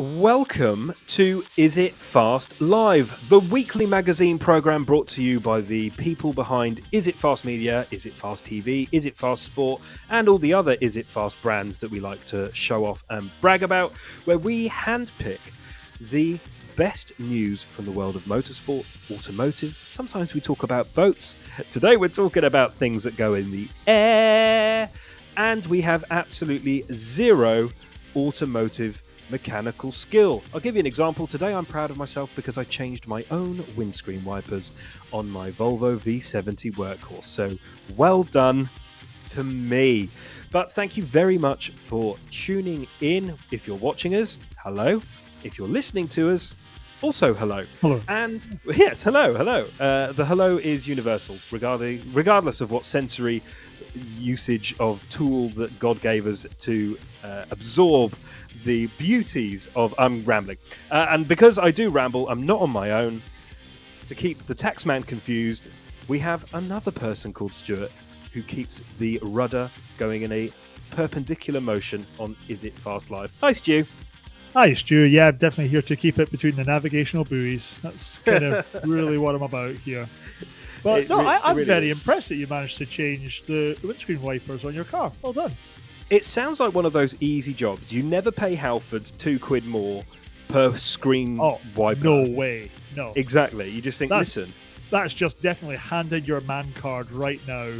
Welcome to Is It Fast Live, the weekly magazine programme brought to you by the people behind Is It Fast Media, Is It Fast TV, Is It Fast Sport, and all the other Is It Fast brands that we like to show off and brag about, where we handpick the best news from the world of motorsport, automotive. Sometimes we talk about boats. Today we're talking about things that go in the air, and we have absolutely zero automotive mechanical skill. I'll give you an example. Today I'm proud of myself because I changed my own windscreen wipers on my Volvo V70 workhorse. So well done to me. But thank you very much for tuning in. If you're watching us, hello. If you're listening to us, also hello. Hello. And yes, hello, hello. The hello is universal, regardless of what sensory usage of tool that God gave us to absorb the beauties of rambling. And because I do ramble, I'm not on my own. To keep the taxman confused, we have another person called Stuart who keeps the rudder going in a perpendicular motion on Is It Fast Live. Hi, Stu. Hi, Stu. Yeah, I'm definitely here to keep it between the navigational buoys. That's kind of really what I'm about here. But I'm really impressed that you managed to change the windscreen wipers on your car. Well done. It sounds like one of those easy jobs. You never pay Halford £2 more per screen wiper. No way. No. Exactly. You just think, listen. That's just definitely handed your man card right now.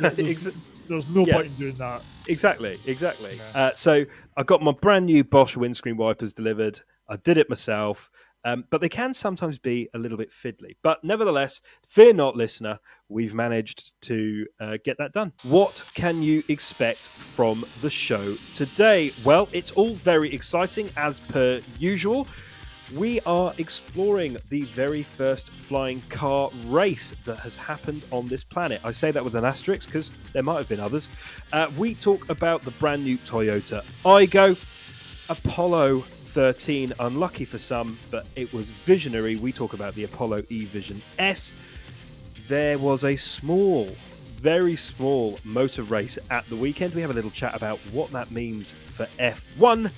There's no point in doing that. Exactly. Yeah. So I got my brand new Bosch windscreen wipers delivered. I did it myself. But they can sometimes be a little bit fiddly. But nevertheless, fear not, listener, we've managed to get that done. What can you expect from the show today? Well, it's all very exciting as per usual. We are exploring the very first flying car race that has happened on this planet. I say that with an asterisk because there might have been others. We talk about the brand new Toyota Aygo, Apollo 13, unlucky for some, but it was visionary. We talk about the Apollo e-Vision S. There was a small, very small motor race at the weekend. We have a little chat about what that means for F1.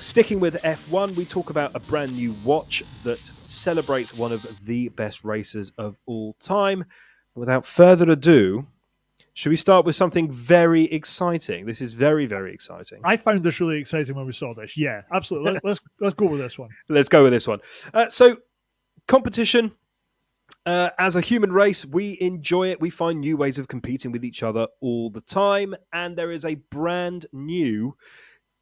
Sticking with F1, we talk about a brand new watch that celebrates one of the best racers of all time. Without further ado, should we start with something very exciting? This is very, very exciting. I found this really exciting when we saw this. Yeah, absolutely. Let's go with this one. Let's go with this one. So competition, as a human race, we enjoy it. We find new ways of competing with each other all the time. And there is a brand new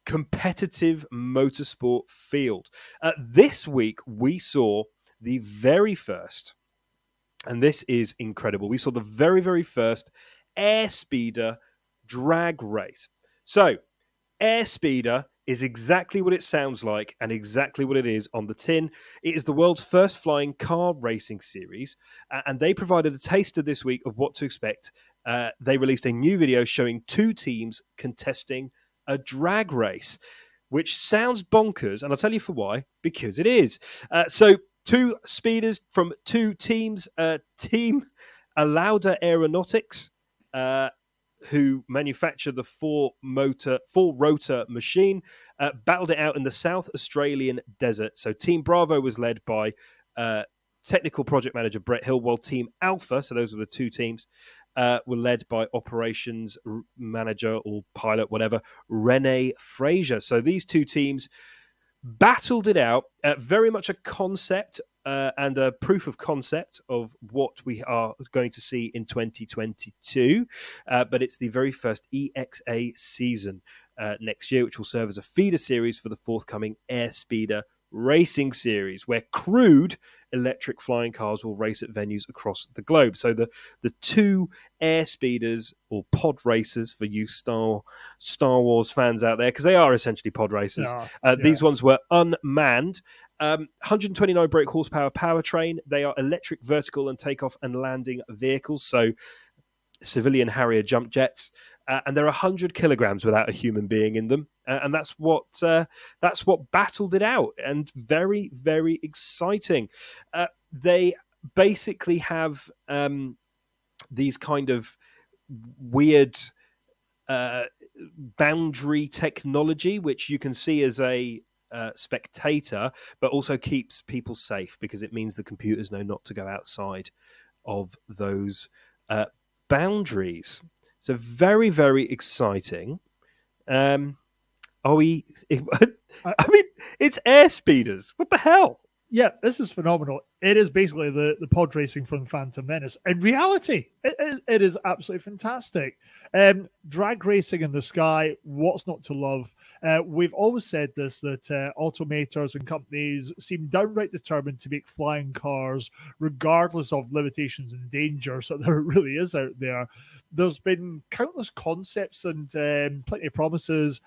competitive motorsport field. This week, we saw the very first, and this is incredible. We saw the very, very first Airspeeder drag race. So Airspeeder is exactly what it sounds like and exactly what it is on the tin. It is the world's first flying car racing series, and they provided a taster this week of what to expect. They released a new video showing two teams contesting a drag race, which sounds bonkers, and I'll tell you for why, because it is. So two speeders from two teams, Team Alauda Aeronautics, who manufacture the four-rotor machine, battled it out in the South Australian desert. So Team Bravo was led by technical project manager Brett Hill, while Team Alpha, so those were the two teams, were led by operations manager or pilot, whatever, Rene Frazier. So these two teams battled it out, very much a concept and a proof of concept of what we are going to see in 2022. But it's the very first EXA season next year, which will serve as a feeder series for the forthcoming Airspeeder racing series, where crewed electric flying cars will race at venues across the globe. So the two Airspeeders, or pod racers for you Star Wars fans out there, because they are essentially pod racers. These ones were unmanned. 129 brake horsepower powertrain. They are electric vertical and takeoff and landing vehicles, so civilian Harrier jump jets, and they're 100 kilograms without a human being in them, and that's what battled it out, and very, very exciting. They basically have these kind of weird boundary technology, which you can see as a spectator, but also keeps people safe because it means the computers know not to go outside of those boundaries. So very, very exciting. I mean, it's Airspeeders. What the hell? Yeah, this is phenomenal. It is basically the pod racing from Phantom Menace. In reality, it is absolutely fantastic. Drag racing in the sky, what's not to love? We've always said this, that automakers and companies seem downright determined to make flying cars regardless of limitations and danger. So there really is out there. There's been countless concepts and plenty of promises.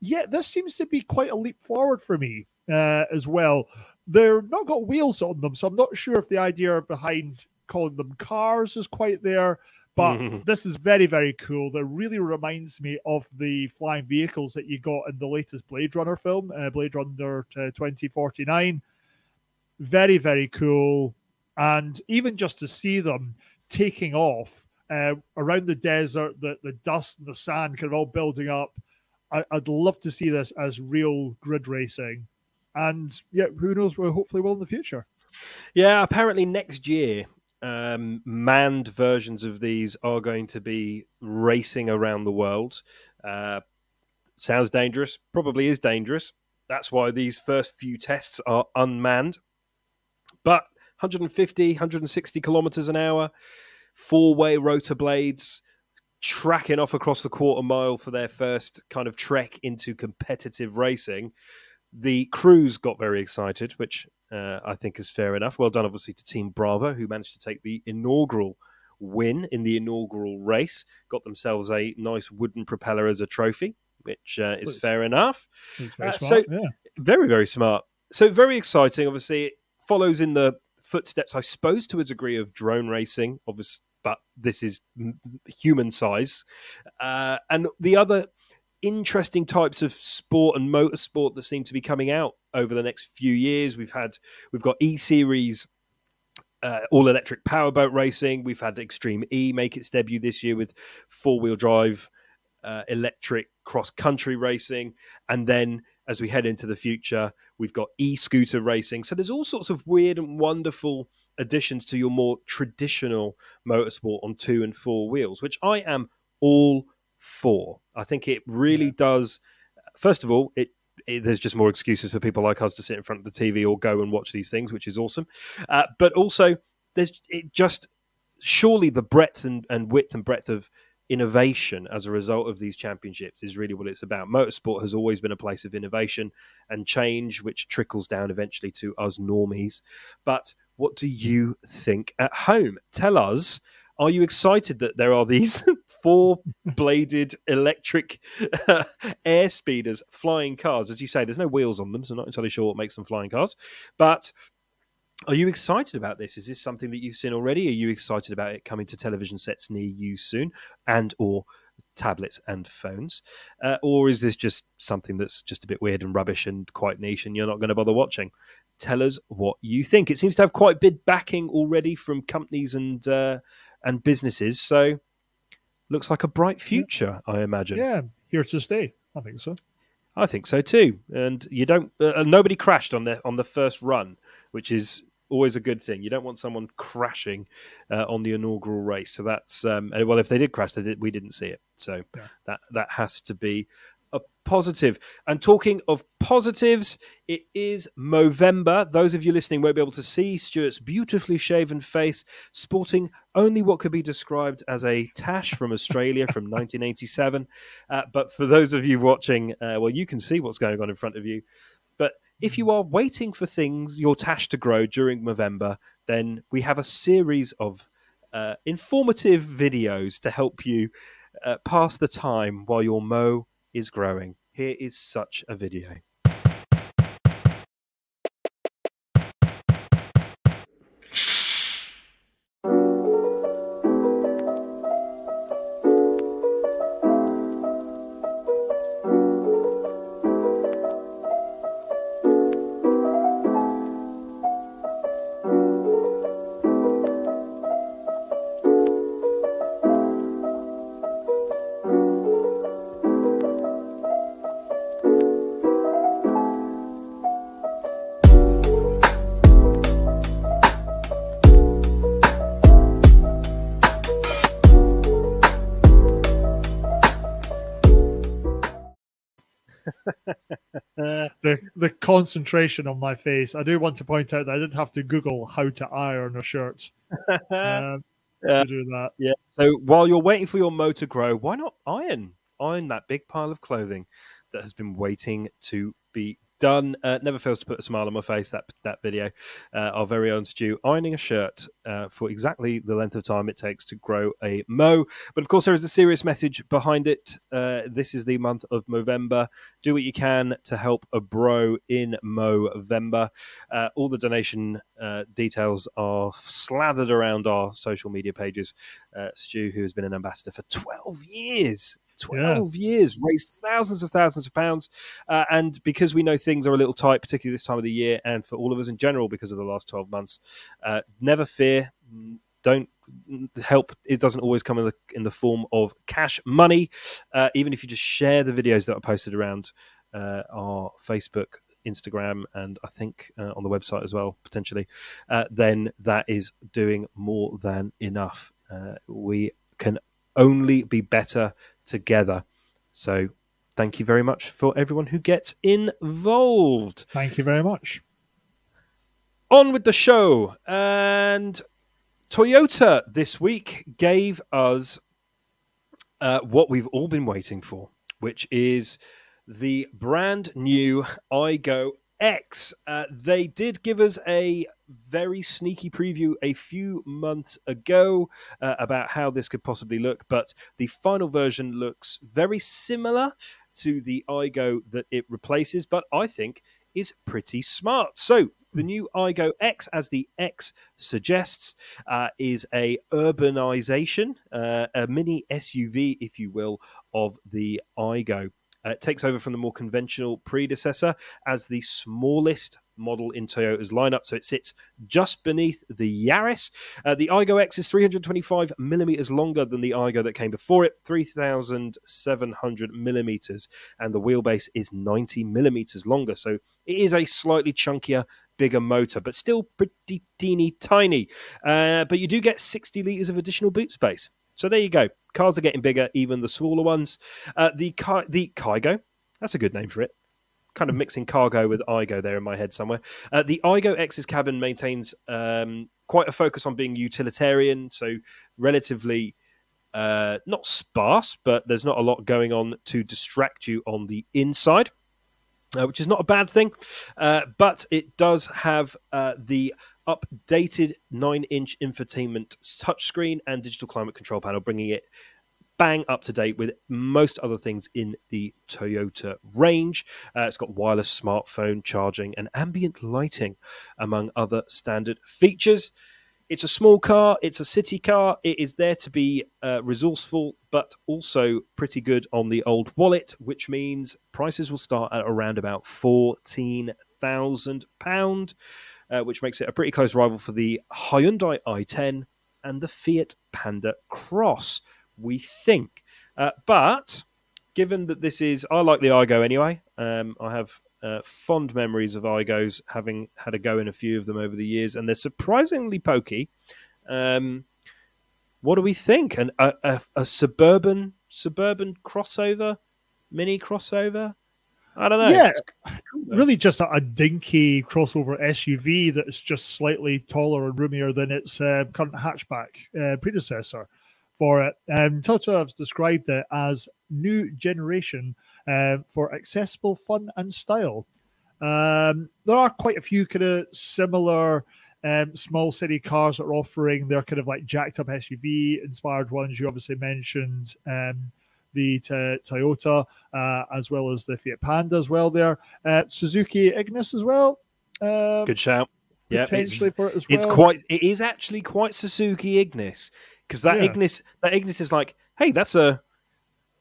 Yet this seems to be quite a leap forward for me as well. They're not got wheels on them, so I'm not sure if the idea behind calling them cars is quite there, but this is very, very cool. That really reminds me of the flying vehicles that you got in the latest Blade Runner film, Blade Runner 2049. Very, very cool. And even just to see them taking off around the desert, the dust and the sand kind of all building up. I'd love to see this as real grid racing. And yeah, who knows, we hopefully will in the future. Yeah, apparently next year, manned versions of these are going to be racing around the world. Sounds dangerous, probably is dangerous. That's why these first few tests are unmanned. But 150, 160 kilometers an hour, four-way rotor blades, tracking off across the quarter mile for their first kind of trek into competitive racing. The crews got very excited, which I think is fair enough. Well done, obviously, to Team Bravo, who managed to take the inaugural win in the inaugural race. Got themselves a nice wooden propeller as a trophy, which is fair enough. Very smart, Very, very smart. So very exciting. Obviously, it follows in the footsteps, I suppose, to a degree of drone racing, obviously, but this is human size. And the other interesting types of sport and motorsport that seem to be coming out over the next few years. We've got E-Series all-electric powerboat racing. We've had Extreme E make its debut this year with four-wheel drive electric cross-country racing. And then as we head into the future, we've got e-scooter racing. So there's all sorts of weird and wonderful additions to your more traditional motorsport on 2 and 4 wheels, which I am all for. I think it really does. First of all, there's just more excuses for people like us to sit in front of the TV or go and watch these things, which is awesome. But also, surely the breadth and width and breadth of innovation as a result of these championships is really what it's about. Motorsport has always been a place of innovation and change, which trickles down eventually to us normies. But what do you think at home? Tell us. Are you excited that there are these four-bladed electric airspeeders, flying cars? As you say, there's no wheels on them, so I'm not entirely sure what makes them flying cars. But are you excited about this? Is this something that you've seen already? Are you excited about it coming to television sets near you soon and or tablets and phones? Or is this just something that's just a bit weird and rubbish and quite niche and you're not going to bother watching? Tell us what you think. It seems to have quite a big backing already from companies and businesses, so looks like a bright future, I imagine. Yeah, here to stay. I think so. I think so too. And you don't. Nobody crashed on the first run, which is always a good thing. You don't want someone crashing on the inaugural race. So that's well, if they did crash, we didn't see it. So that has to be a positive. And talking of positives, it is Movember. Those of you listening won't be able to see Stuart's beautifully shaven face, sporting only what could be described as a tash from Australia from 1987. But for those of you watching, well, you can see what's going on in front of you. But if you are waiting for things, your tash to grow during Movember, then we have a series of informative videos to help you pass the time while your mo is growing. Here is such a video. the concentration on my face. I do want to point out that I didn't have to Google how to iron a shirt to do that. Yeah. So while you're waiting for your motor to grow, why not iron that big pile of clothing that has been waiting to be done? Never fails to put a smile on my face, that video. Our very own Stu ironing a shirt for exactly the length of time it takes to grow a mo. But of course, there is a serious message behind it. This is the month of Movember. Do what you can to help a bro in Movember. All the donation details are slathered around our social media pages. Stu, who has been an ambassador for 12 years. 12 years, raised thousands of pounds. And because we know things are a little tight, particularly this time of the year, and for all of us in general because of the last 12 months, never fear. Don't help. It doesn't always come in the form of cash money. Even if you just share the videos that are posted around our Facebook, Instagram, and I think on the website as well, potentially, then that is doing more than enough. We can only be better together. So thank you very much for everyone who gets involved. Thank you very much. On with the show. And Toyota this week gave us what we've all been waiting for, which is the brand new Aygo X. They did give us a very sneaky preview a few months ago about how this could possibly look, but the final version looks very similar to the Aygo that it replaces, but I think is pretty smart. So the new Aygo X, as the X suggests, is a urbanization, a mini SUV, if you will, of the Aygo. It takes over from the more conventional predecessor as the smallest model in Toyota's lineup, so it sits just beneath the Yaris. The Aygo X is 325 millimeters longer than the Aygo that came before it, 3,700 millimeters, and the wheelbase is 90 millimeters longer. So it is a slightly chunkier, bigger motor, but still pretty teeny tiny. But you do get 60 liters of additional boot space. So there you go. Cars are getting bigger, even the smaller ones. The Kygo, that's a good name for it. Kind of mixing cargo with Aygo there in my head somewhere. The Aygo X's cabin maintains quite a focus on being utilitarian, so relatively not sparse, but there's not a lot going on to distract you on the inside, which is not a bad thing. But it does have the updated 9-inch infotainment touchscreen and digital climate control panel, bringing it bang up to date with most other things in the Toyota range. It's got wireless smartphone charging and ambient lighting, among other standard features. It's a small car. It's a city car. It is there to be resourceful, but also pretty good on the old wallet, which means prices will start at around about £14,000, which makes it a pretty close rival for the Hyundai i10 and the Fiat Panda Cross, we think. But given that this is, I like the Aygo anyway. I have fond memories of Aygos, having had a go in a few of them over the years, and they're surprisingly pokey. What do we think? And a suburban crossover, mini crossover? I don't know. Yeah, really just a dinky crossover SUV that's just slightly taller and roomier than its current hatchback predecessor. For it, Toyota has described it as new generation for accessible fun and style. There are quite a few kind of similar small city cars that are offering their kind of like jacked up SUV inspired ones. You obviously mentioned the Toyota as well as the Fiat Panda as well. There, Suzuki Ignis as well. Good shout. Yeah, potentially for it as well. It is actually quite Suzuki Ignis. Because that Ignis is like, hey, that's a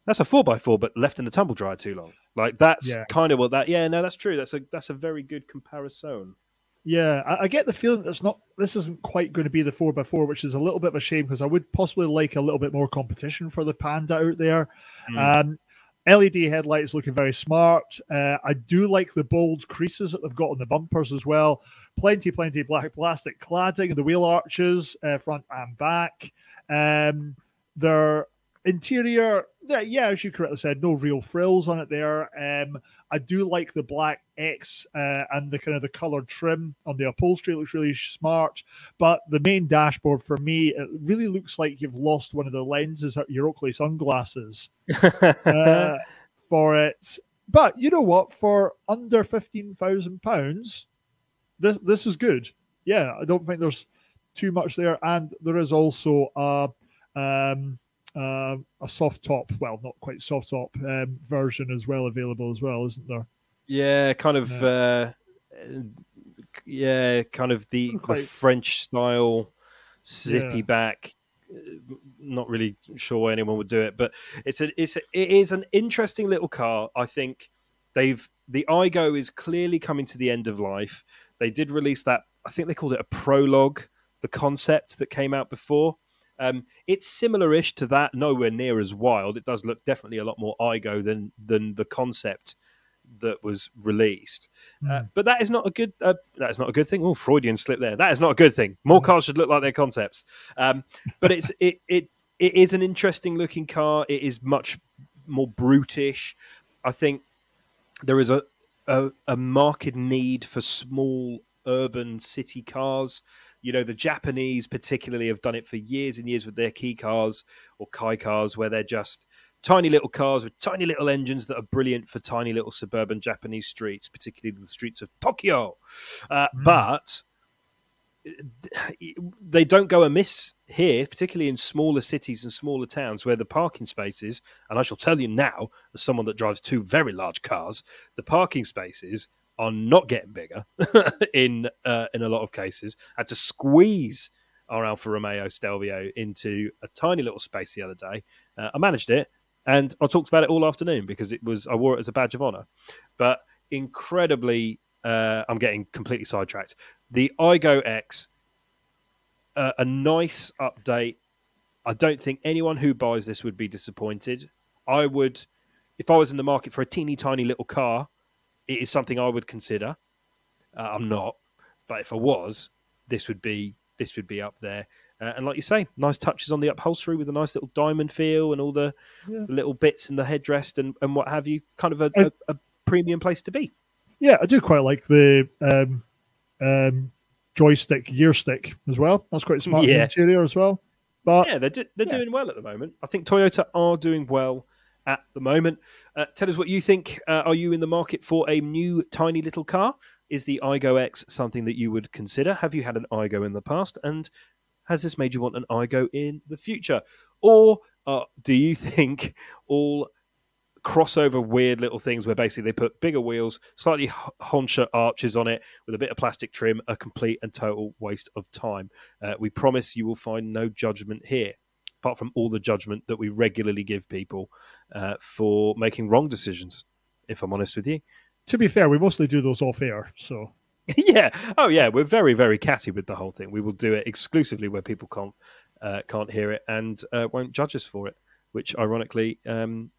4x4, but left in the tumble dryer too long. Like that's kind of what that. Yeah, no, that's true. That's a very good comparison. Yeah, I get the feeling that this isn't quite going to be the 4x4, which is a little bit of a shame because I would possibly like a little bit more competition for the Panda out there. LED headlights looking very smart. I do like the bold creases that they've got on the bumpers as well. Plenty black plastic cladding, the wheel arches, front and back. There Interior, yeah, as you correctly said, no real frills on it there. I do like the black X and the kind of the coloured trim on the upholstery. It looks really smart. But the main dashboard for me, it really looks like you've lost one of the lenses at your Oakley sunglasses for it. But you know what? For under £15,000, this is good. Yeah, I don't think there's too much there. And there is also a soft top, well, not quite soft top version as well available as well, isn't there? Yeah, kind of. Yeah, kind of the French style zippy back. Not really sure why anyone would do it, but it is an interesting little car. I think the Igo is clearly coming to the end of life. They did release that. I think they called it a prologue, the concept that came out before. It's similar-ish to that, nowhere near as wild. It does look definitely a lot more Igo than the concept that was released. But that is not a good thing. Oh, Freudian slip there. That is not a good thing. More cars should look like their concepts. But it is an interesting-looking car. It is much more brutish. I think there is a marked need for small urban city cars. You know, the Japanese particularly have done it for years and years with their Kei cars or Kai cars, where they're just tiny little cars with tiny little engines that are brilliant for tiny little suburban Japanese streets, particularly the streets of Tokyo. But they don't go amiss here, particularly in smaller cities and smaller towns where the parking spaces, and I shall tell you now, as someone that drives two very large cars, the parking spaces are not getting bigger in a lot of cases. I had to squeeze our Alfa Romeo Stelvio into a tiny little space the other day. I managed it, and I talked about it all afternoon because I wore it as a badge of honour. But incredibly, I'm getting completely sidetracked. The Igo X, a nice update. I don't think anyone who buys this would be disappointed. I would, if I was in the market for a teeny tiny little car, it is something I would consider. I'm not, but if I was, this would be up there. And like you say, nice touches on the upholstery with a nice little diamond feel and all the little bits in the headrest and what have you. Kind of a premium place to be. Yeah, I do quite like the joystick gear stick as well. That's quite smart interior as well. But yeah, they're doing well at the moment. I think Toyota are doing well at the moment. Tell us what you think. Are you in the market for a new tiny little car? Is the Igo X something that you would consider? Have you had an Igo in the past? And has this made you want an Igo in the future? Or do you think all crossover weird little things where basically they put bigger wheels, slightly honcher arches on it with a bit of plastic trim, a complete and total waste of time? We promise you will find no judgment here, apart from all the judgment that we regularly give people for making wrong decisions, if I'm honest with you. To be fair, we mostly do those off air, so... Yeah. Oh, yeah. We're very, very catty with the whole thing. We will do it exclusively where people can't hear it and won't judge us for it, which ironically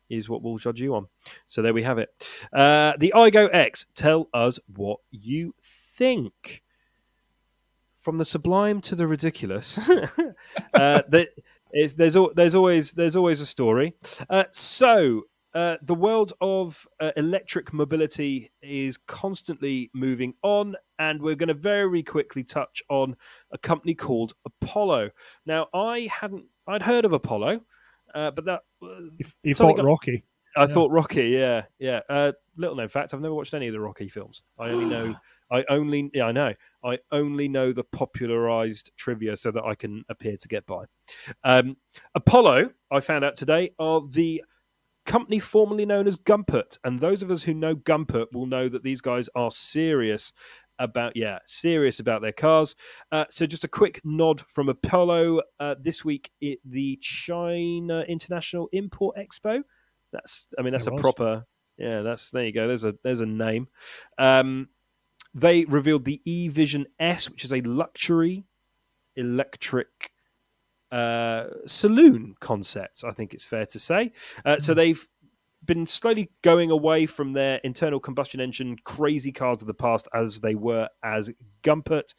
is what we'll judge you on. So there we have it. The Igo X. Tell us what you think. From the sublime to the ridiculous. There's always a story. So the world of electric mobility is constantly moving on, and we're going to very quickly touch on a company called Apollo. Now, I'd heard of Apollo, but that you thought Rocky. I thought Rocky, yeah. Little known fact: I've never watched any of the Rocky films. I only know the popularized trivia so that I can appear to get by. Apollo, I found out today, are the company formerly known as Gumpert. And those of us who know Gumpert will know that these guys are serious about their cars. So just a quick nod from Apollo this week at the China International Import Expo. There you go. There's a name. They revealed the e-Vision S, which is a luxury electric saloon concept, I think it's fair to say. So they've been slowly going away from their internal combustion engine crazy cars of the past as they were as Gumpert.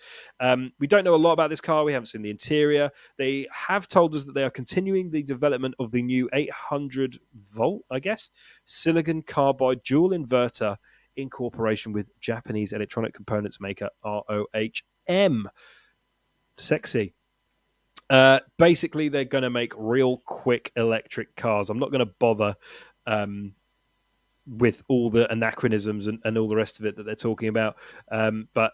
We don't know a lot about this car. We haven't seen the interior. They have told us that they are continuing the development of the new 800 volt, I guess, silicon carbide dual inverter in cooperation with Japanese electronic components maker ROHM. Sexy. Basically, they're going to make real quick electric cars. I'm not going to bother with all the anachronisms and all the rest of it that they're talking about. But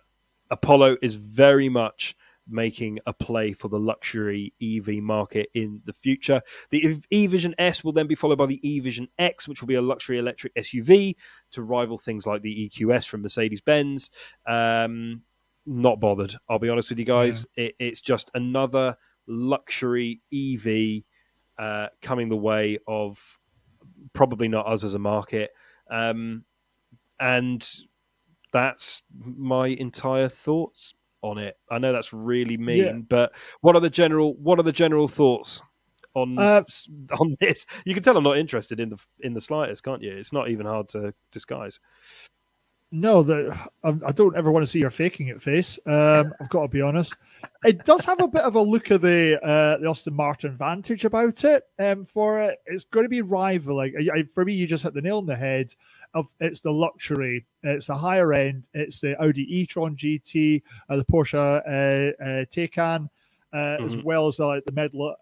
Apollo is very much making a play for the luxury EV market in the future. The e-Vision S will then be followed by the e-Vision X, which will be a luxury electric SUV to rival things like the EQS from Mercedes-Benz. Not bothered. I'll be honest with you guys. Yeah. It's just another luxury EV coming the way of probably not us as a market. And that's my entire thoughts on it. I know that's really mean, but what are the general thoughts on this? You can tell I'm not interested in the slightest, can't you? It's not even hard to disguise. No, I don't ever want to see your faking it face. I've got to be honest. It does have a bit of a look of the Aston Martin Vantage about it. For it, it's going to be rivaling. For me, you just hit the nail on the head. It's the luxury, it's the higher end, it's the Audi e-tron GT, the Porsche Taycan, as well as the middle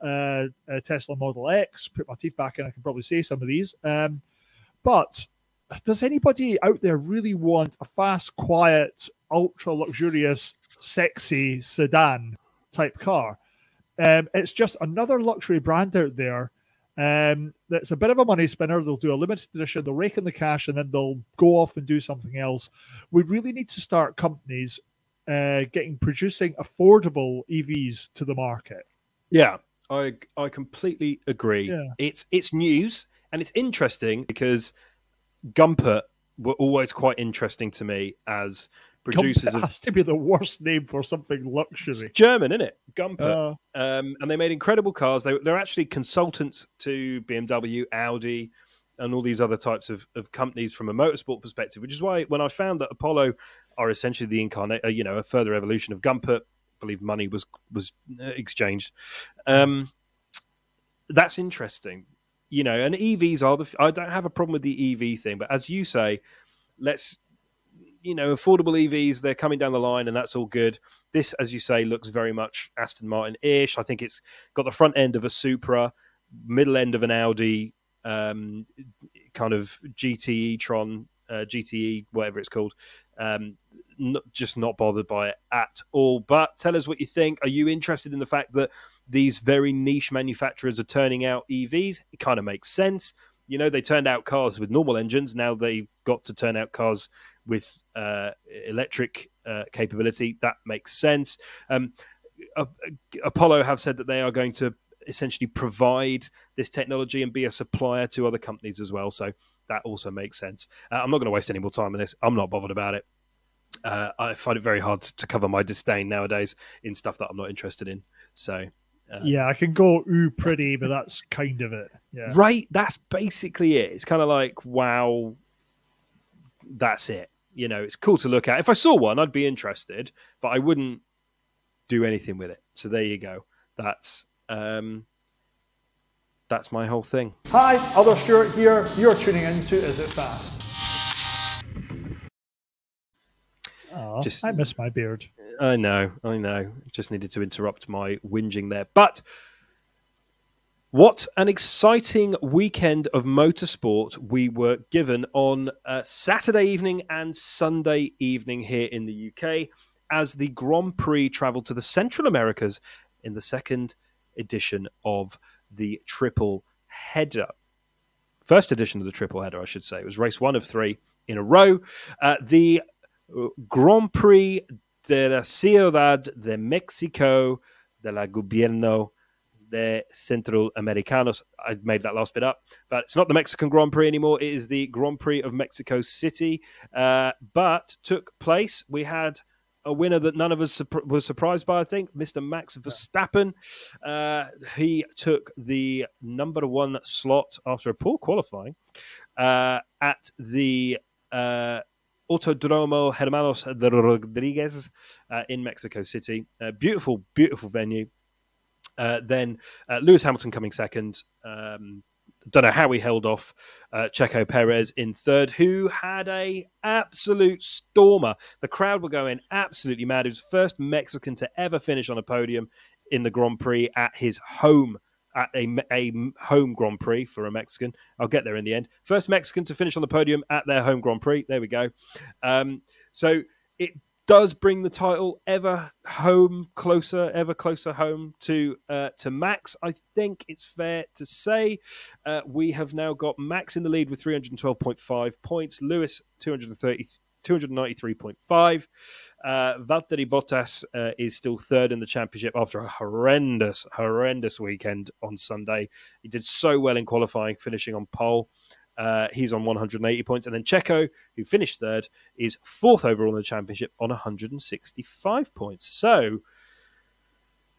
Tesla Model X. Put my teeth back in, I can probably say some of these. But does anybody out there really want a fast, quiet, ultra luxurious, sexy sedan type car? It's just another luxury brand out there. That's a bit of a money spinner. They'll do a limited edition, they'll rake in the cash, and then they'll go off and do something else. We really need to start companies producing affordable EVs to the market. Yeah, I completely agree. Yeah. It's news and it's interesting because Gumpert were always quite interesting to me as producers. It has to be the worst name for something luxury. It's German, isn't it? Gumpert. And they made incredible cars. They're actually consultants to BMW, Audi, and all these other types of companies from a motorsport perspective, which is why when I found that Apollo are essentially the a further evolution of Gumpert, I believe money was exchanged. That's interesting. You know, and EVs are I don't have a problem with the EV thing, but as you say, affordable EVs, they're coming down the line and that's all good. This, as you say, looks very much Aston Martin-ish. I think it's got the front end of a Supra, middle end of an Audi, kind of GTE Tron, GTE, whatever it's called. Just not bothered by it at all. But tell us what you think. Are you interested in the fact that these very niche manufacturers are turning out EVs? It kind of makes sense. You know, they turned out cars with normal engines. Now they've got to turn out cars with electric capability. That makes sense. Apollo have said that they are going to essentially provide this technology and be a supplier to other companies as well. So that also makes sense. I'm not going to waste any more time on this. I'm not bothered about it. I find it very hard to cover my disdain nowadays in stuff that I'm not interested in. So... yeah, I can go ooh pretty, but that's kind of it. Yeah. Right, that's basically it. It's kind of like, wow, that's it. You know, it's cool to look at. If I saw one, I'd be interested, but I wouldn't do anything with it. So there you go. That's my whole thing. Hi, Other Stuart here. You're tuning in to Is It Fast? Oh, I miss my beard. I know. Just needed to interrupt my whinging there. But what an exciting weekend of motorsport we were given on Saturday evening and Sunday evening here in the UK as the Grand Prix travelled to the Central Americas in the second edition of the triple header. First edition of the triple header, I should say. It was race one of three in a row. The Grand Prix de la Ciudad de Mexico de la Gobierno de Central Americanos. I made that last bit up, but it's not the Mexican Grand Prix anymore. It is the Grand Prix of Mexico City, but took place. We had a winner that none of us were surprised by, I think, Mr. Max Verstappen. He took the number one slot after a poor qualifying. at the Autodromo Hermanos de Rodriguez in Mexico City. Beautiful, beautiful venue. Then Lewis Hamilton coming second. Don't know how he held off Checo Perez in third, who had a absolute stormer. The crowd were going absolutely mad. He was the first Mexican to ever finish on a podium in the Grand Prix at his home, at a home Grand Prix for a Mexican. I'll get there in the end. First Mexican to finish on the podium at their home Grand Prix. There we go. So it does bring the title ever closer home to Max. I think it's fair to say we have now got Max in the lead with 312.5 points. Lewis, 293.5. Valtteri Bottas is still third in the championship after a horrendous weekend on Sunday. He did so well in qualifying, finishing on pole. He's on 180 points. And then Checo, who finished third, is fourth overall in the championship on 165 points. So,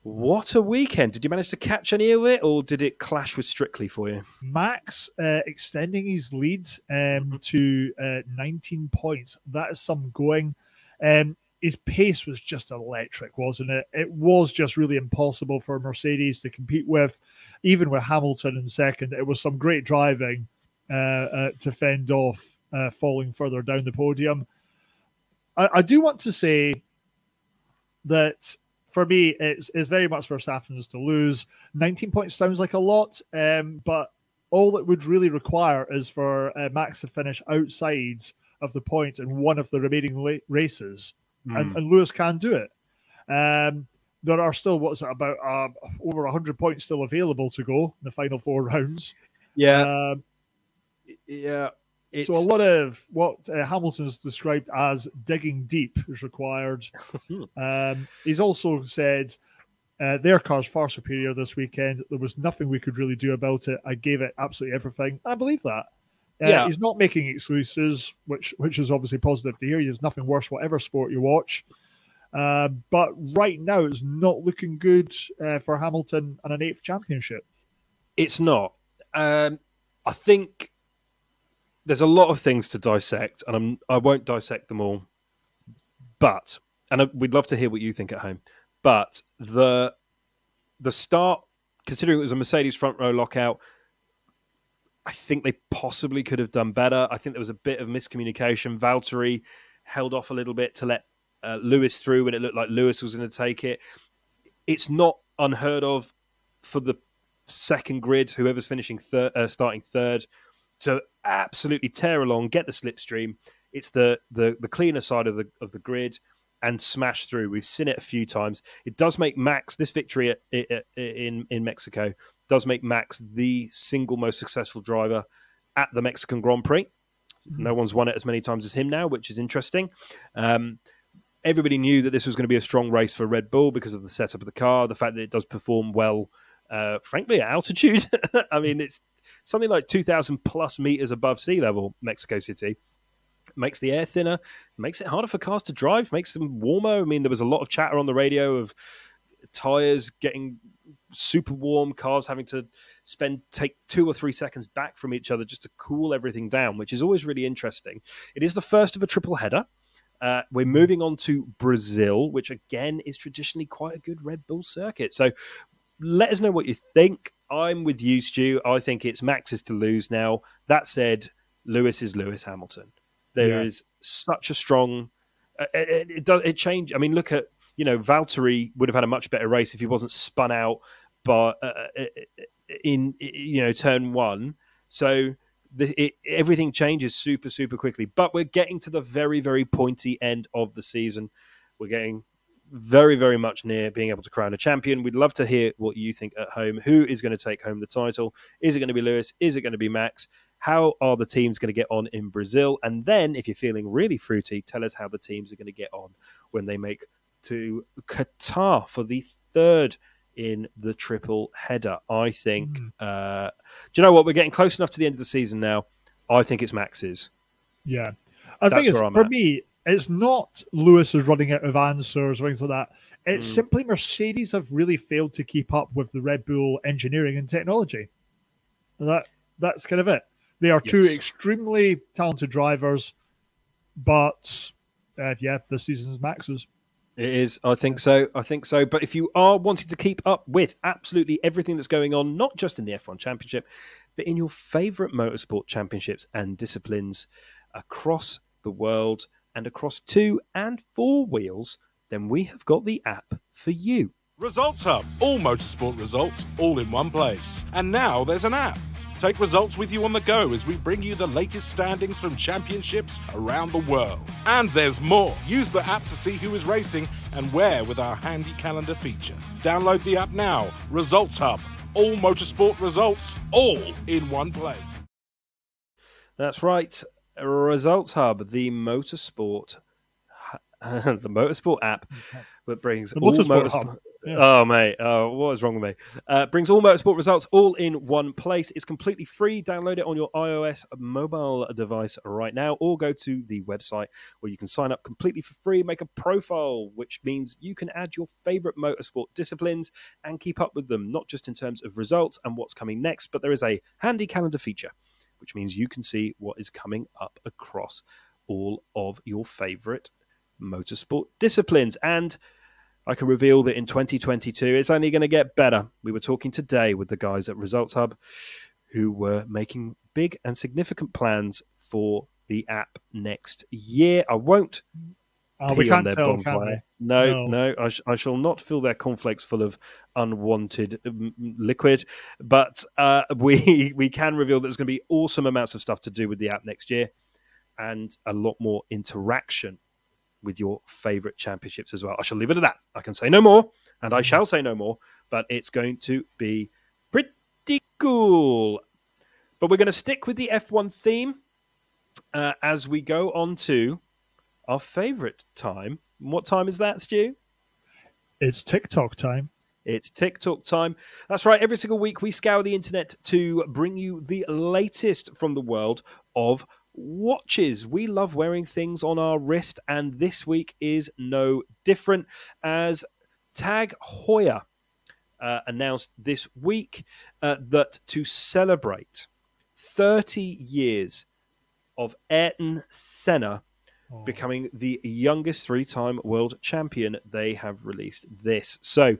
what a weekend. Did you manage to catch any of it, or did it clash with Strictly for you? Max extending his lead to 19 points. That is some going. His pace was just electric, wasn't it? It was just really impossible for Mercedes to compete with, even with Hamilton in second. It was some great driving to fend off falling further down the podium. I do want to say that for me, it's very much Verstappen's to lose. 19 points sounds like a lot, but all it would really require is for Max to finish outside of the point in one of the remaining races, and Lewis can do it. There are still, about over 100 points still available to go in the final four rounds. Yeah. Yeah. So a lot of what Hamilton's described as digging deep is required. He's also said their car's far superior this weekend. There was nothing we could really do about it. I gave it absolutely everything. I believe that. Yeah. He's not making excuses, which is obviously positive to hear. There's nothing worse, whatever sport you watch. But right now, it's not looking good for Hamilton and an eighth championship. It's not. I think there's a lot of things to dissect, and I won't dissect them all. But, and we'd love to hear what you think at home, but the start, considering it was a Mercedes front row lockout, I think they possibly could have done better. I think there was a bit of miscommunication. Valtteri held off a little bit to let Lewis through when it looked like Lewis was going to take it. It's not unheard of for the second grid, whoever's finishing starting third, to absolutely tear along, get the slipstream. It's the cleaner side of the grid and smash through. We've seen it a few times. It does make Max, this victory in Mexico, does make Max the single most successful driver at the Mexican Grand Prix. No one's won it as many times as him now, which is interesting. Everybody knew that this was going to be a strong race for Red Bull because of the setup of the car, the fact that it does perform well, frankly, at altitude. I mean, it's something like 2,000 plus meters above sea level, Mexico City. Makes the air thinner, makes it harder for cars to drive, makes them warmer. I mean, there was a lot of chatter on the radio of tires getting super warm, cars having to take 2 or 3 seconds back from each other just to cool everything down, which is always really interesting. It is the first of a triple header. We're moving on to Brazil, which again is traditionally quite a good Red Bull circuit. So let us know what you think. I'm with you, Stu. I think it's Max's to lose now. That said, Lewis is Lewis Hamilton. There is such a strong... It changed. I mean, look at, Valtteri would have had a much better race if he wasn't spun out in turn one. So everything changes super, super quickly. But we're getting to the very, very pointy end of the season. We're getting very, very much near being able to crown a champion. We'd love to hear what you think at home. Who is going to take home the title? Is it going to be Lewis? Is it going to be Max? How are the teams going to get on in Brazil? And then, if you're feeling really fruity, tell us how the teams are going to get on when they make to Qatar for the third in the triple header. I think, do you know what? We're getting close enough to the end of the season now. I think it's Max's. Yeah. For me, it's not Lewis is running out of answers or things like that. It's simply Mercedes have really failed to keep up with the Red Bull engineering and technology. That's kind of it. They are two extremely talented drivers, but this season's Max's. It is. I think so. But if you are wanting to keep up with absolutely everything that's going on, not just in the F1 Championship, but in your favourite motorsport championships and disciplines across the world and across 2 and 4 wheels, then we have got the app for you. Results Hub. All motorsport results, all in one place. And now there's an app. Take results with you on the go as we bring you the latest standings from championships around the world. And there's more. Use the app to see who is racing and where with our handy calendar feature. Download the app now. Results Hub. All motorsport results, all in one place. That's right. Results Hub, the motorsport app that brings all motorsport. Yeah. Oh, mate. What is wrong with me? Brings all motorsport results all in one place. It's completely free. Download it on your iOS mobile device right now, or go to the website where you can sign up completely for free, make a profile, which means you can add your favorite motorsport disciplines and keep up with them, not just in terms of results and what's coming next, but there is a handy calendar feature, which means you can see what is coming up across all of your favorite motorsport disciplines. And I can reveal that in 2022, it's only going to get better. We were talking today with the guys at Results Hub who were making big and significant plans for the app next year. I won't pee on their bonfire. No. I shall not fill their cornflakes full of unwanted liquid. But we can reveal that there's going to be awesome amounts of stuff to do with the app next year and a lot more interaction with your favourite championships as well. I shall leave it at that. I can say no more, and I shall say no more, but it's going to be pretty cool. But we're going to stick with the F1 theme as we go on to our favourite time. What time is that, Stu? It's TikTok time. It's TikTok time. That's right. Every single week we scour the internet to bring you the latest from the world of watches. We love wearing things on our wrist, and this week is no different, as TAG Heuer announced this week that to celebrate 30 years of Ayrton Senna becoming the youngest 3-time world champion, they have released this. So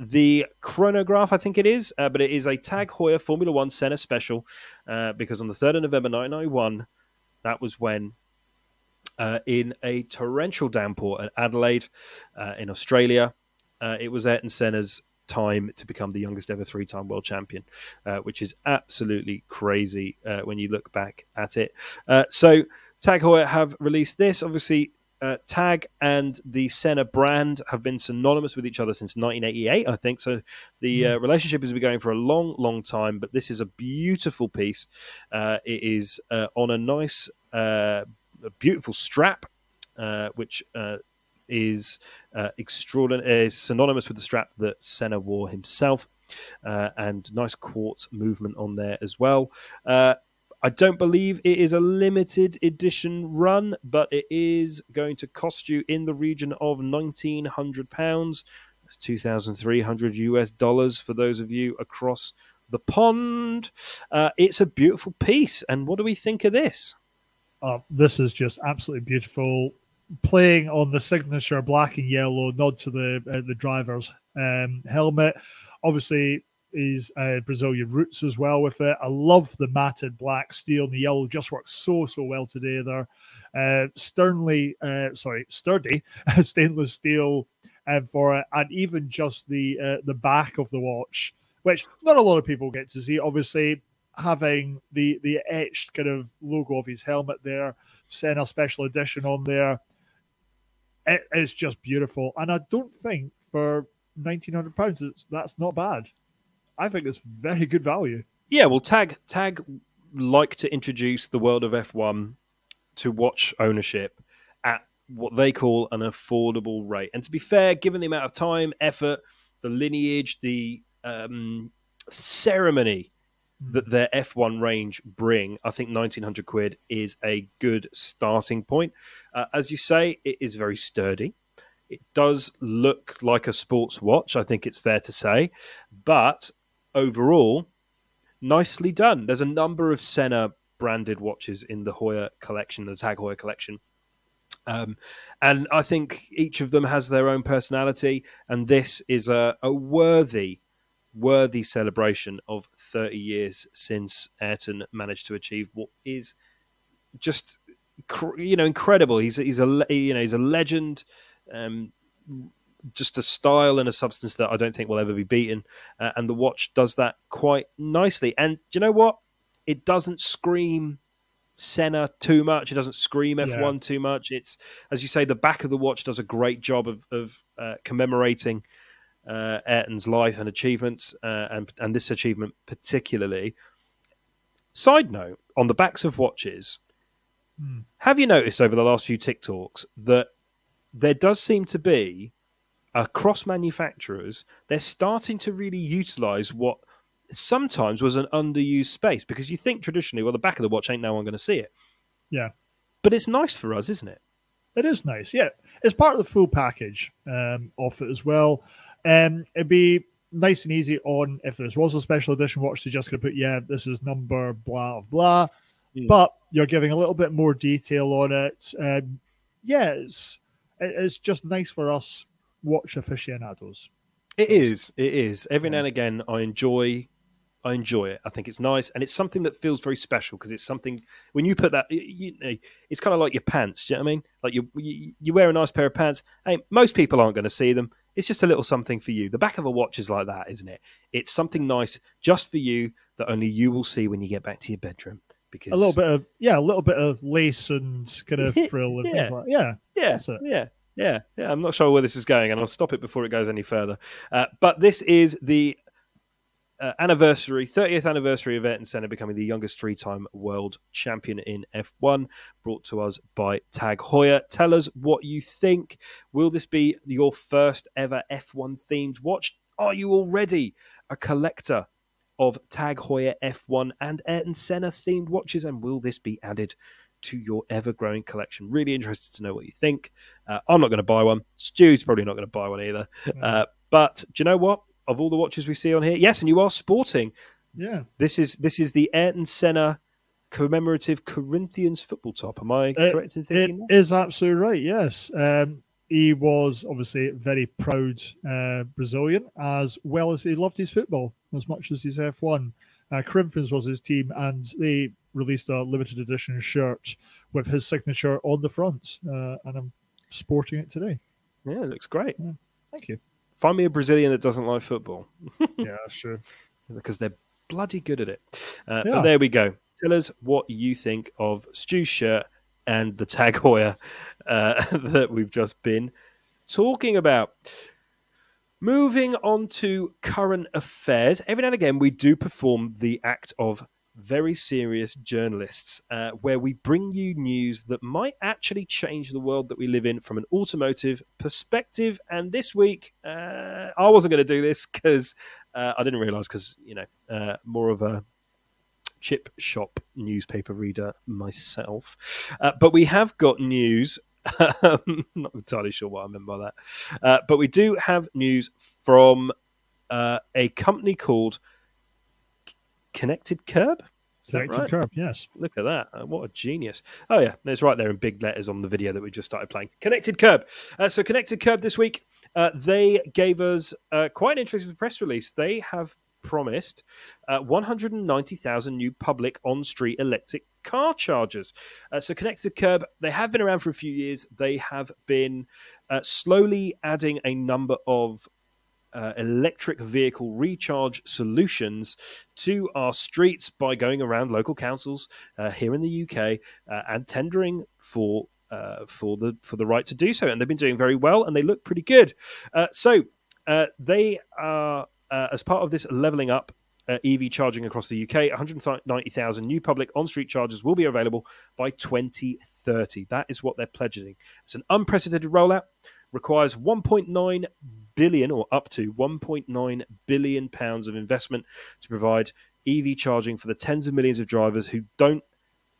the chronograph, I think it is, but it is a TAG Heuer Formula 1 Senna special, because on the 3rd of November 1991, that was when, in a torrential downpour at Adelaide in Australia, it was Ayrton Senna's time to become the youngest ever 3-time world champion, which is absolutely crazy when you look back at it. So TAG Heuer have released this. Obviously, TAG and the Senna brand have been synonymous with each other since 1988, I think. So the relationship has been going for a long, long time, but this is a beautiful piece. It is on a nice, beautiful strap, which is extraordinary, synonymous with the strap that Senna wore himself, and nice quartz movement on there as well. I don't believe it is a limited edition run, but it is going to cost you in the region of £1,900. That's $2,300 for those of you across the pond. It's a beautiful piece. And what do we think of this? This is just absolutely beautiful. Playing on the signature black and yellow nod to the driver's helmet. Obviously, is Brazilian roots as well with it. I love the matted black steel, and the yellow just works so well today there. Sturdy stainless steel for it, and even just the back of the watch, which not a lot of people get to see. Obviously, having the etched kind of logo of his helmet there, Senna special edition on there, it is just beautiful. And I don't think for £1,900, that's not bad. I think it's very good value. Yeah, well, TAG like to introduce the world of F1 to watch ownership at what they call an affordable rate. And to be fair, given the amount of time, effort, the lineage, the ceremony that their F1 range bring, I think £1,900 is a good starting point. As you say, it is very sturdy. It does look like a sports watch, I think it's fair to say, but overall, nicely done. There's a number of Senna branded watches in the Heuer collection, the TAG Heuer collection. And I think each of them has their own personality, and this is a worthy celebration of 30 years since Ayrton managed to achieve what is just, you know, incredible. He's a legend, just a style and a substance that I don't think will ever be beaten. And the watch does that quite nicely. And do you know what? It doesn't scream Senna too much. It doesn't scream F1 too much. It's, as you say, the back of the watch does a great job of commemorating Ayrton's life and achievements, and this achievement particularly. Side note, on the backs of watches, have you noticed over the last few TikToks that there does seem to be, across manufacturers, they're starting to really utilize what sometimes was an underused space, because you think traditionally, well, the back of the watch ain't no one going to see it. Yeah. But it's nice for us, isn't it? It is nice, yeah. It's part of the full package of it as well. It'd be nice and easy on, if there was a special edition watch, they're just going to put, yeah, this is number blah, blah. Yeah. But you're giving a little bit more detail on it. It's just nice for us watch aficionados. It is. Every now and again, I enjoy it. I think it's nice, and it's something that feels very special, because it's something when you put that, it's kind of like your pants. Do you know what I mean? Like you wear a nice pair of pants. Hey, most people aren't going to see them. It's just a little something for you. The back of a watch is like that, isn't it? It's something nice just for you that only you will see when you get back to your bedroom. Because a little bit of lace and kind of frill and things like that. Yeah. I'm not sure where this is going, and I'll stop it before it goes any further. But this is the 30th anniversary of Ayrton Senna becoming the youngest three-time world champion in F1, brought to us by TAG Heuer. Tell us what you think. Will this be your first ever F1-themed watch? Are you already a collector of TAG Heuer F1 and Ayrton Senna-themed watches, and will this be added to your ever-growing collection? Really interested to know what you think. I'm not going to buy one. Stu's probably not going to buy one either. But do you know what? Of all the watches we see on here, yes, and you are sporting. Yeah, this is the Ayrton Senna commemorative Corinthians football top. Am I correct in thinking that? It is absolutely right. Yes, he was obviously a very proud Brazilian, as well as he loved his football as much as his F1. Corinthians was his team, and they released a limited edition shirt with his signature on the front, and I'm sporting it today. Yeah, it looks great. Yeah. Thank you. Find me a Brazilian that doesn't like football. Yeah, sure. Because they're bloody good at it. But there we go. Tell us what you think of Stu's shirt and the TAG Heuer that we've just been talking about. Moving on to current affairs. Every now and again, we do perform the act of very serious journalists, where we bring you news that might actually change the world that we live in from an automotive perspective. And this week, I wasn't going to do this because I didn't realise, because, more of a chip shop newspaper reader myself. But we have got news. I'm not entirely sure what I meant by that. But we do have news from a company called Connected Kerb? Connected Kerb, yes. Look at that. What a genius. Oh, yeah. It's right there in big letters on the video that we just started playing. Connected Kerb. So Connected Kerb this week, they gave us quite an interesting press release. They have promised 190,000 new public on-street electric car chargers. So Connected Kerb, they have been around for a few years. They have been slowly adding a number of electric vehicle recharge solutions to our streets by going around local councils here in the UK and tendering for the right to do so. And they've been doing very well, and they look pretty good. So they are, as part of this levelling up EV charging across the UK, 190,000 new public on-street chargers will be available by 2030. That is what they're pledging. It's an unprecedented rollout. Requires 1.9 billion or up to 1.9 billion pounds of investment to provide EV charging for the tens of millions of drivers who don't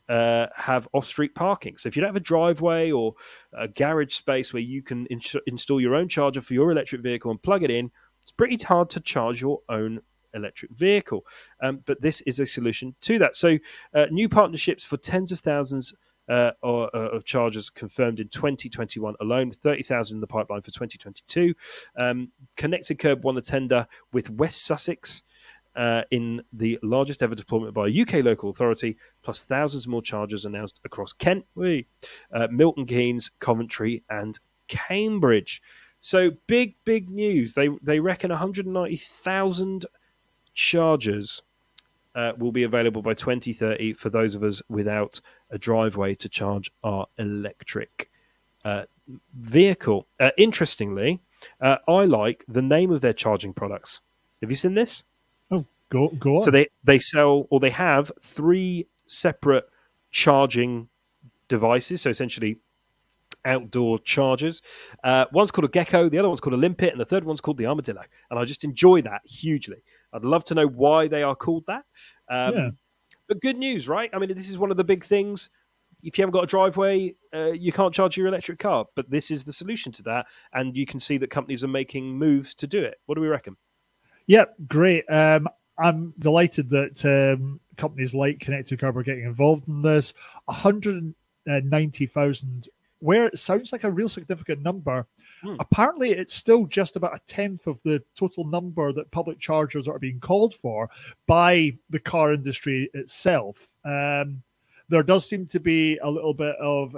have off-street parking. So if you don't have a driveway or a garage space where you can install your own charger for your electric vehicle and plug it in, it's pretty hard to charge your own electric vehicle. But this is a solution to that. So new partnerships for tens of thousands of chargers confirmed in 2021 alone, 30,000 in the pipeline for 2022. Connected Kerb won the tender with West Sussex in the largest ever deployment by a UK local authority, plus thousands more chargers announced across Kent, Milton Keynes, Coventry and Cambridge. So big news. They reckon 190,000 chargers will be available by 2030 for those of us without a driveway to charge our electric vehicle. Interestingly, I like the name of their charging products. Have you seen this? Oh, go on. So they sell, or they have, three separate charging devices, so essentially outdoor chargers. One's called a Gecko, the other one's called a Limpet, and the third one's called the Armadillo. And I just enjoy that hugely. I'd love to know why they are called that. But good news, right? I mean, this is one of the big things. If you haven't got a driveway, you can't charge your electric car. But this is the solution to that. And you can see that companies are making moves to do it. What do we reckon? Yeah, great. I'm delighted that companies like Connected Kerb are getting involved in this. 190,000, where it sounds like a real significant number. Apparently, it's still just about a tenth of the total number that public chargers are being called for by the car industry itself. There does seem to be a little bit of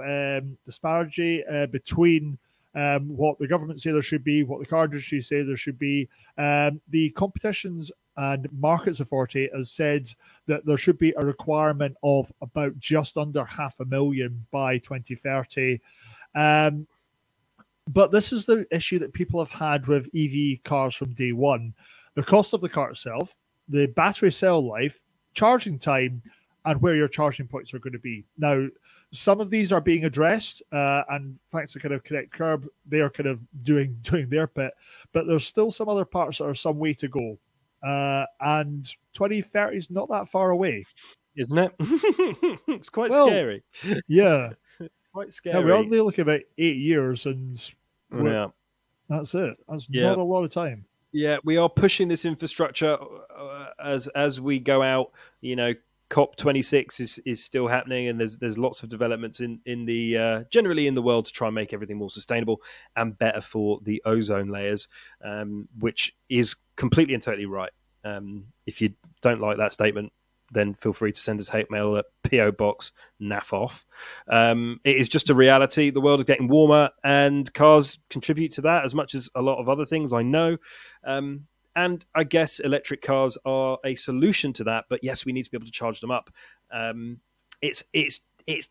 disparity between what the government say there should be, what the car industry say there should be. The Competitions and Markets Authority has said that there should be a requirement of about just under 500,000 by 2030. But this is the issue that people have had with EV cars from day one. The cost of the car itself, the battery cell life, charging time, and where your charging points are going to be. Now, some of these are being addressed, and thanks to kind of Connected Kerb, they are kind of doing their bit. But there's still some other parts that are some way to go. And 2030 is not that far away. Isn't it? It's quite scary. Yeah. Quite scary. Yeah, we're only looking about 8 years, and that's it. That's not a lot of time. Yeah, we are pushing this infrastructure as we go out. You know, COP26 is still happening, and there's lots of developments generally in the world to try and make everything more sustainable and better for the ozone layers, which is completely and totally right. If you don't like that statement, then feel free to send us hate mail at P.O. Box naff off. It is just a reality. The world is getting warmer, and cars contribute to that as much as a lot of other things, I know. And I guess electric cars are a solution to that. But yes, we need to be able to charge them up. It's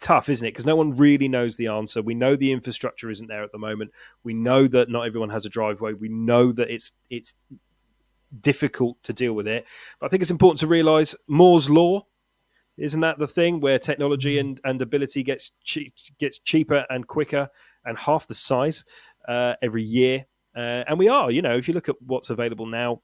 tough, isn't it? Because no one really knows the answer. We know the infrastructure isn't there at the moment. We know that not everyone has a driveway. We know that it's difficult to deal with it, but I think it's important to realize Moore's law. Isn't that the thing where technology and ability gets cheaper and quicker and half the size every year? And we are, if you look at what's available now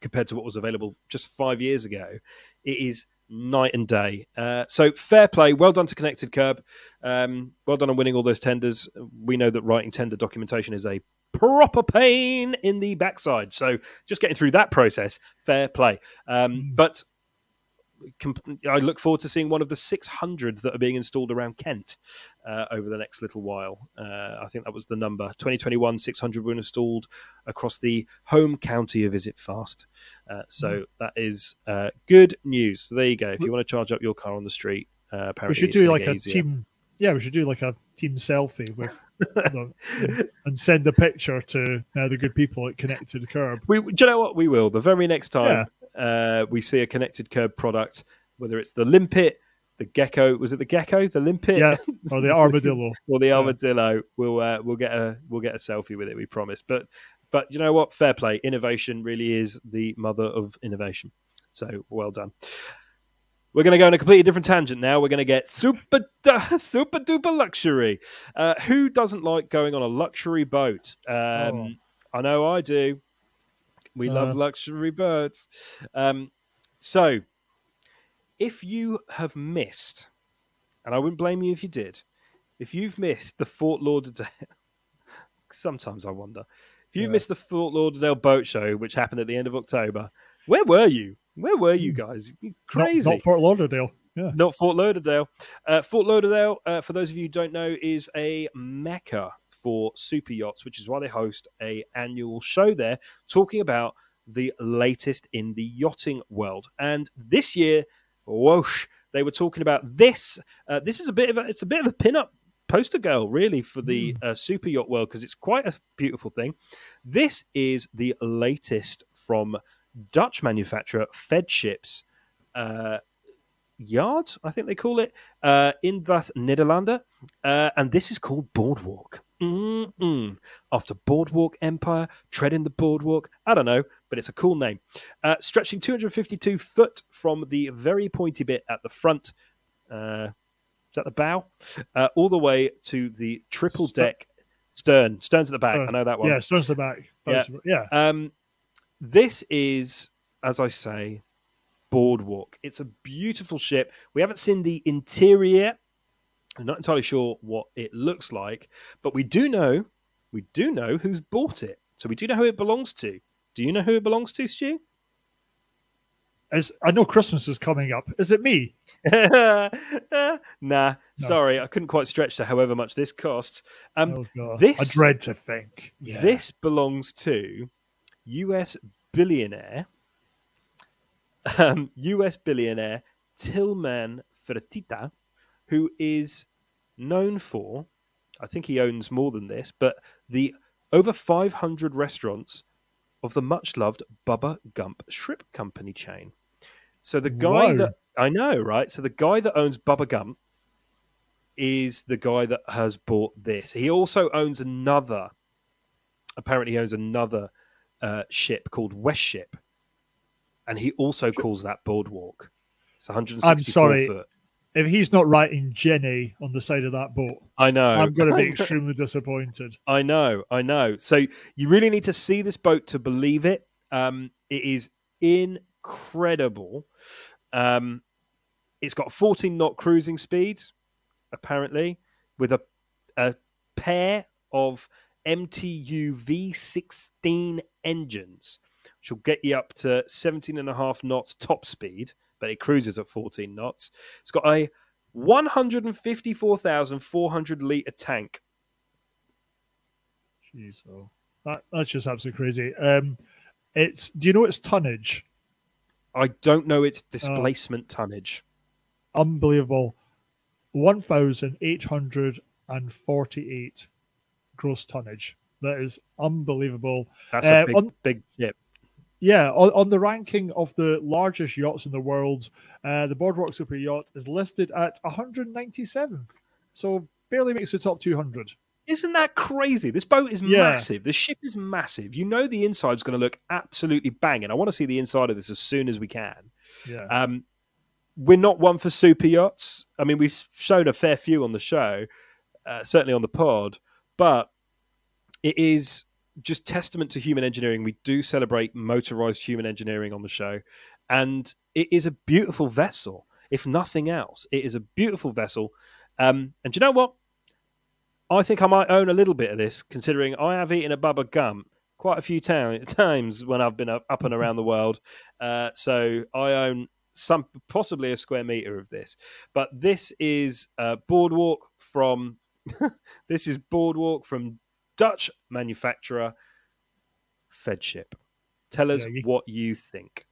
compared to what was available just 5 years ago, it is night and day. So fair play. Well done to Connected Kerb. Well done on winning all those tenders. We know that writing tender documentation is a proper pain in the backside. So just getting through that process, fair play. But I look forward to seeing one of the 600 that are being installed around Kent over the next little while. I think that was the number. 2021, 600 were installed across the home county of Is It Fast? So that is good news. So there you go. If you want to charge up your car on the street, apparently we should do like a team. Yeah, we should do like a team selfie with and send a picture to the good people at Connected Kerb. Do you know what? We will. The very next time we see a Connected Kerb product, whether it's the Limpet, the Gecko, was it the Gecko, the Limpet, or the Armadillo, we'll get a selfie with it. We promise. But you know what? Fair play. Innovation really is the mother of innovation. So well done. We're going to go on a completely different tangent now. We're going to get super duper luxury. Who doesn't like going on a luxury boat? I know I do. We love luxury boats. So if you have missed, and I wouldn't blame you if you did, if you've missed the Fort Lauderdale, sometimes I wonder, if you've missed the Fort Lauderdale Boat Show, which happened at the end of October, Where were you? Where were you guys? Crazy. Not Fort Lauderdale. Yeah. Not Fort Lauderdale. Fort Lauderdale, for those of you who don't know, is a mecca for super yachts, which is why they host an annual show there talking about the latest in the yachting world. And this year, whoosh, they were talking about this. This is a bit of a pin-up poster girl, really, for the super yacht world, because it's quite a beautiful thing. This is the latest from Dutch manufacturer Feadship's yard, I think they call it, in Das Nederlanden. And this is called Boardwalk. Mm-mm. After Boardwalk Empire, treading the boardwalk. I don't know, but it's a cool name. Stretching 252 foot from the very pointy bit at the front, is that the bow? All the way to the triple deck stern. Stern's at the back. I know that one. Yeah, stern's at the back. Yeah. This is, as I say, Boardwalk. It's a beautiful ship. We haven't seen the interior. I'm not entirely sure what it looks like, but we do know who's bought it. So we do know who it belongs to. Do you know who it belongs to, Stu? As I know Christmas is coming up. Is it me? Nah, sorry. I couldn't quite stretch to however much this costs. I dread to think. Yeah. This belongs to US billionaire Tilman Fertitta, who is known for, I think he owns more than this, but the over 500 restaurants of the much-loved Bubba Gump Shrimp Company chain. So the guy that, I know, right? So the guy that owns Bubba Gump is the guy that has bought this. He also owns another ship called West Ship, and he also calls that Boardwalk. It's 164 foot. If he's not writing Jenny on the side of that boat, I know I'm going to be extremely disappointed. I know. So you really need to see this boat to believe it. It is incredible. It's got 14 knot cruising speed, apparently, with a pair of MTU V16 engines, which will get you up to 17.5 knots top speed. But it cruises at 14 knots. It's got a 154,400-litre tank. Jeez, oh. That's just absolutely crazy. Do you know its tonnage? I don't know its displacement tonnage. Unbelievable. 1,848 gross tonnage. That is unbelievable. That's a big ship. Yeah, on the ranking of the largest yachts in the world, the Boardwalk Super Yacht is listed at 197th. So barely makes the top 200. Isn't that crazy? This boat is massive. The ship is massive. You know the inside's going to look absolutely banging. I want to see the inside of this as soon as we can. Yeah. We're not one for super yachts. I mean, we've shown a fair few on the show, certainly on the pod, but it is just testament to human engineering. We do celebrate motorized human engineering on the show, and it is a beautiful vessel. If nothing else, it is a beautiful vessel. And do you know what? I think I might own a little bit of this, considering I have eaten a Bubba Gump quite a few times when I've been up and around the world. So I own possibly a square meter of this. But this is Boardwalk from Dutch manufacturer Feadship. Tell us what you think.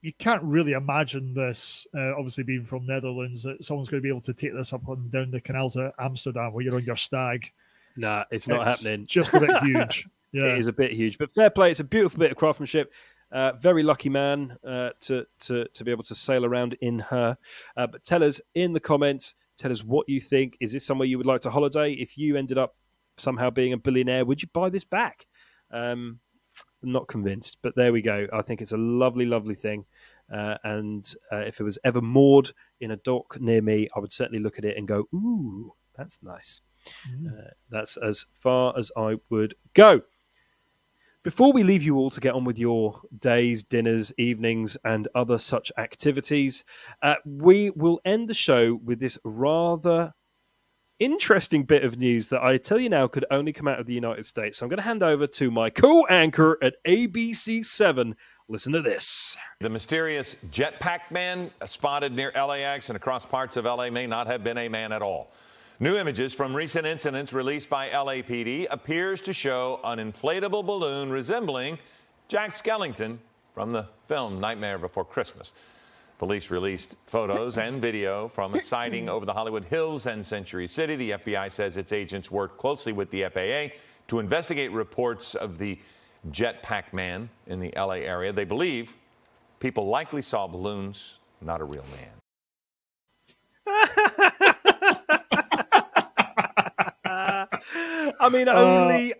You can't really imagine this, obviously being from Netherlands, that someone's going to be able to take this up and down the canals of Amsterdam where you're on your stag. Nah, it's not happening. Just a bit huge. Yeah. It is a bit huge, but fair play. It's a beautiful bit of craftsmanship. Very lucky man to be able to sail around in her. But tell us in the comments. Tell us what you think. Is this somewhere you would like to holiday? If you ended up somehow being a billionaire, would you buy this back? I'm not convinced, but there we go. I think it's a lovely, lovely thing. And if it was ever moored in a dock near me, I would certainly look at it and go, ooh, that's nice. That's as far as I would go. Before we leave you all to get on with your days, dinners, evenings, and other such activities, we will end the show with this rather interesting bit of news that I tell you now could only come out of the United States. So I'm going to hand over to my co-anchor at ABC7, Listen to this. The mysterious jetpack man spotted near LAX and across parts of LA may not have been a man at all. New images from recent incidents released by LAPD appears to show an inflatable balloon resembling Jack Skellington from the film Nightmare Before Christmas. Police released photos and video from a sighting over the Hollywood Hills and Century City. The FBI says its agents worked closely with the FAA to investigate reports of the jetpack man in the LA area. They believe people likely saw balloons, not a real man. I mean,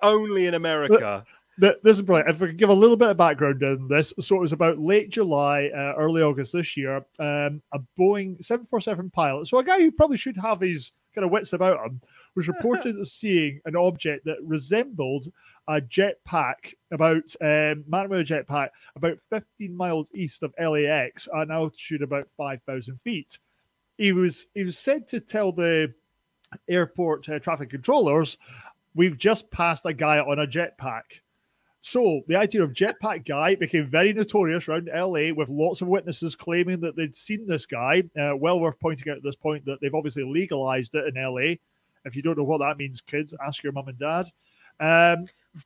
only in America. This is brilliant. If we could give a little bit of background on this. So it was about late July, early August this year, a Boeing 747 pilot, so a guy who probably should have his kind of wits about him, was reported as seeing an object that resembled a jetpack, man with a jetpack, about 15 miles east of LAX at an altitude about 5,000 feet. He was said to tell the airport traffic controllers, "We've just passed a guy on a jetpack." So the idea of jetpack guy became very notorious around LA, with lots of witnesses claiming that they'd seen this guy. Well worth pointing out at this point that they've obviously legalized it in LA. If you don't know what that means, kids, ask your mum and dad.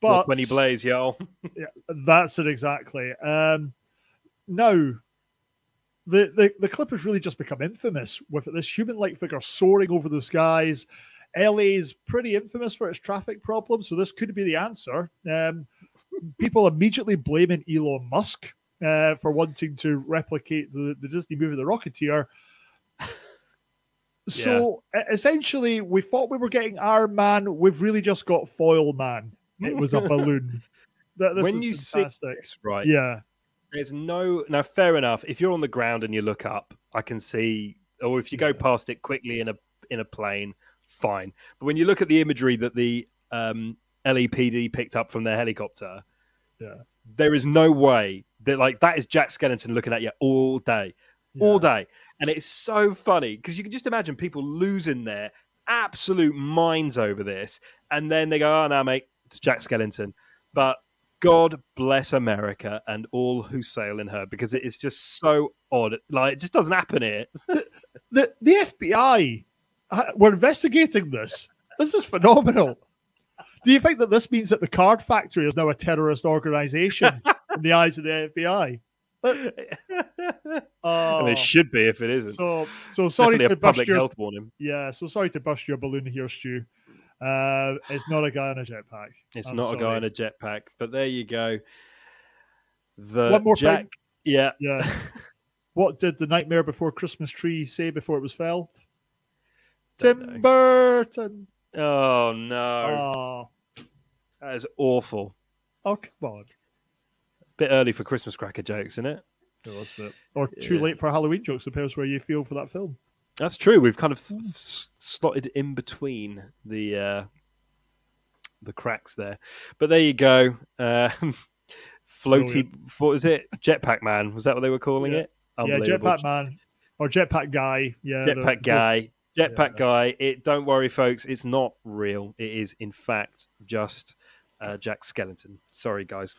But look when he blaze, y'all. Yeah, that's it exactly. Now, the clip has really just become infamous with this human-like figure soaring over the skies. LA is pretty infamous for its traffic problems, so this could be the answer. People immediately blaming Elon Musk for wanting to replicate the Disney movie The Rocketeer. So essentially, we thought we were getting Iron Man. We've really just got Foil Man. It was a balloon. When you see this, right? Yeah. There's no... Now, fair enough. If you're on the ground and you look up, I can see... Or if you go past it quickly in a plane, fine. But when you look at the imagery that the LAPD picked up from their helicopter, there is no way that that is Jack Skellington looking at you all day. All day. And it's so funny because you can just imagine people losing their absolute minds over this. And then they go, "Oh, no, mate, it's Jack Skellington." But God bless America and all who sail in her, because it is just so odd. It just doesn't happen here. The FBI were investigating this. This is phenomenal. Do you think that this means that the Card Factory is now a terrorist organization in the eyes of the FBI? And it should be if it isn't. So sorry to public health warning. Yeah, so sorry to bust your balloon here, Stu. It's not a guy on a jetpack. I'm not sorry. A guy on a jetpack. But there you go. One more thing. Yeah. What did the Nightmare Before Christmas tree say before it was felled? Tim Burton. Oh no! Oh. That is awful. Oh come on! Bit early for Christmas cracker jokes, isn't it? It was, but too late for Halloween jokes. Depends where you feel for that film. That's true. We've kind of slotted in between the cracks there, but there you go. Floaty, what was it? Jetpack man? Was that what they were calling it? Yeah, jetpack man or jetpack guy. Yeah, jetpack guy. Jetpack guy. Don't worry, folks. It's not real. It is, in fact, just Jack Skellington. Sorry, guys.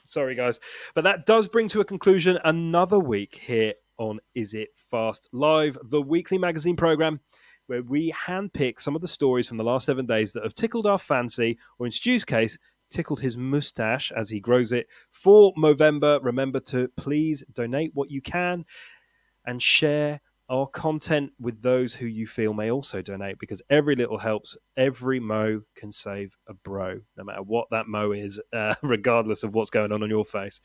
But that does bring to a conclusion another week here on Is It Fast Live, the weekly magazine program where we handpick some of the stories from the last 7 days that have tickled our fancy, or in Stu's case, tickled his moustache as he grows it for Movember. Remember to please donate what you can and share our content with those who you feel may also donate, because every little helps. Every mo can save a bro, no matter what that mo is, regardless of what's going on your face.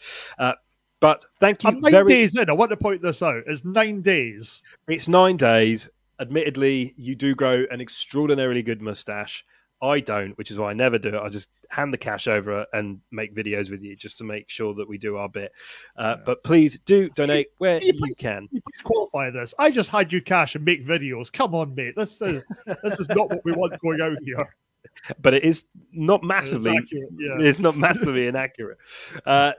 But thank you. I'm 9 days in. I want to point this out. It's 9 days. It's 9 days. Admittedly, you do grow an extraordinarily good mustache. I don't, which is why I never do it. I just hand the cash over and make videos with you just to make sure that we do our bit. But please do donate where you can. You please qualify this. I just hand you cash and make videos. Come on, mate. This is not what we want going out here. but it is not massively it's not massively inaccurate.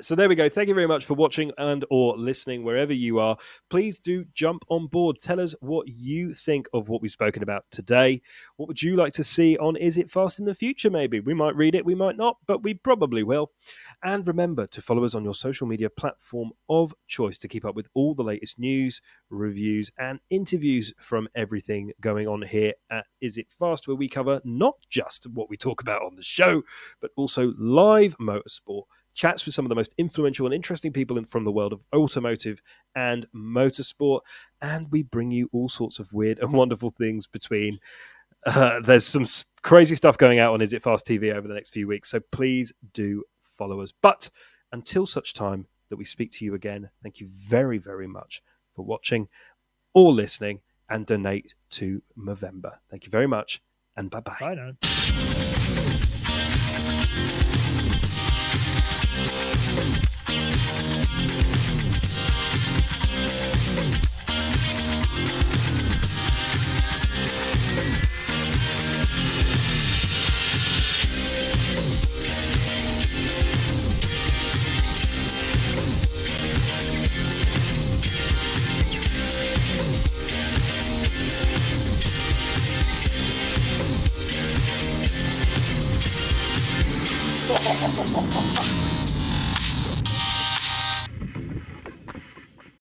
So there we go. Thank you very much for watching and or listening wherever you are. Please do jump on board. Tell us what you think of what we've spoken about today. What would you like to see on Is It Fast in the future? Maybe we might read it, we might not, but we probably will. And remember to follow us on your social media platform of choice to keep up with all the latest news, reviews and interviews from everything going on here at Is It Fast, where we cover not just what we talk about on the show, but also live motorsport, chats with some of the most influential and interesting people from the world of automotive and motorsport. And we bring you all sorts of weird and wonderful things between. There's some crazy stuff going out on Is It Fast TV over the next few weeks, so please do follow us. But until such time that we speak to you again, thank you very, very much for watching or listening, and donate to Movember. Thank you very much, and bye-bye. Bye now.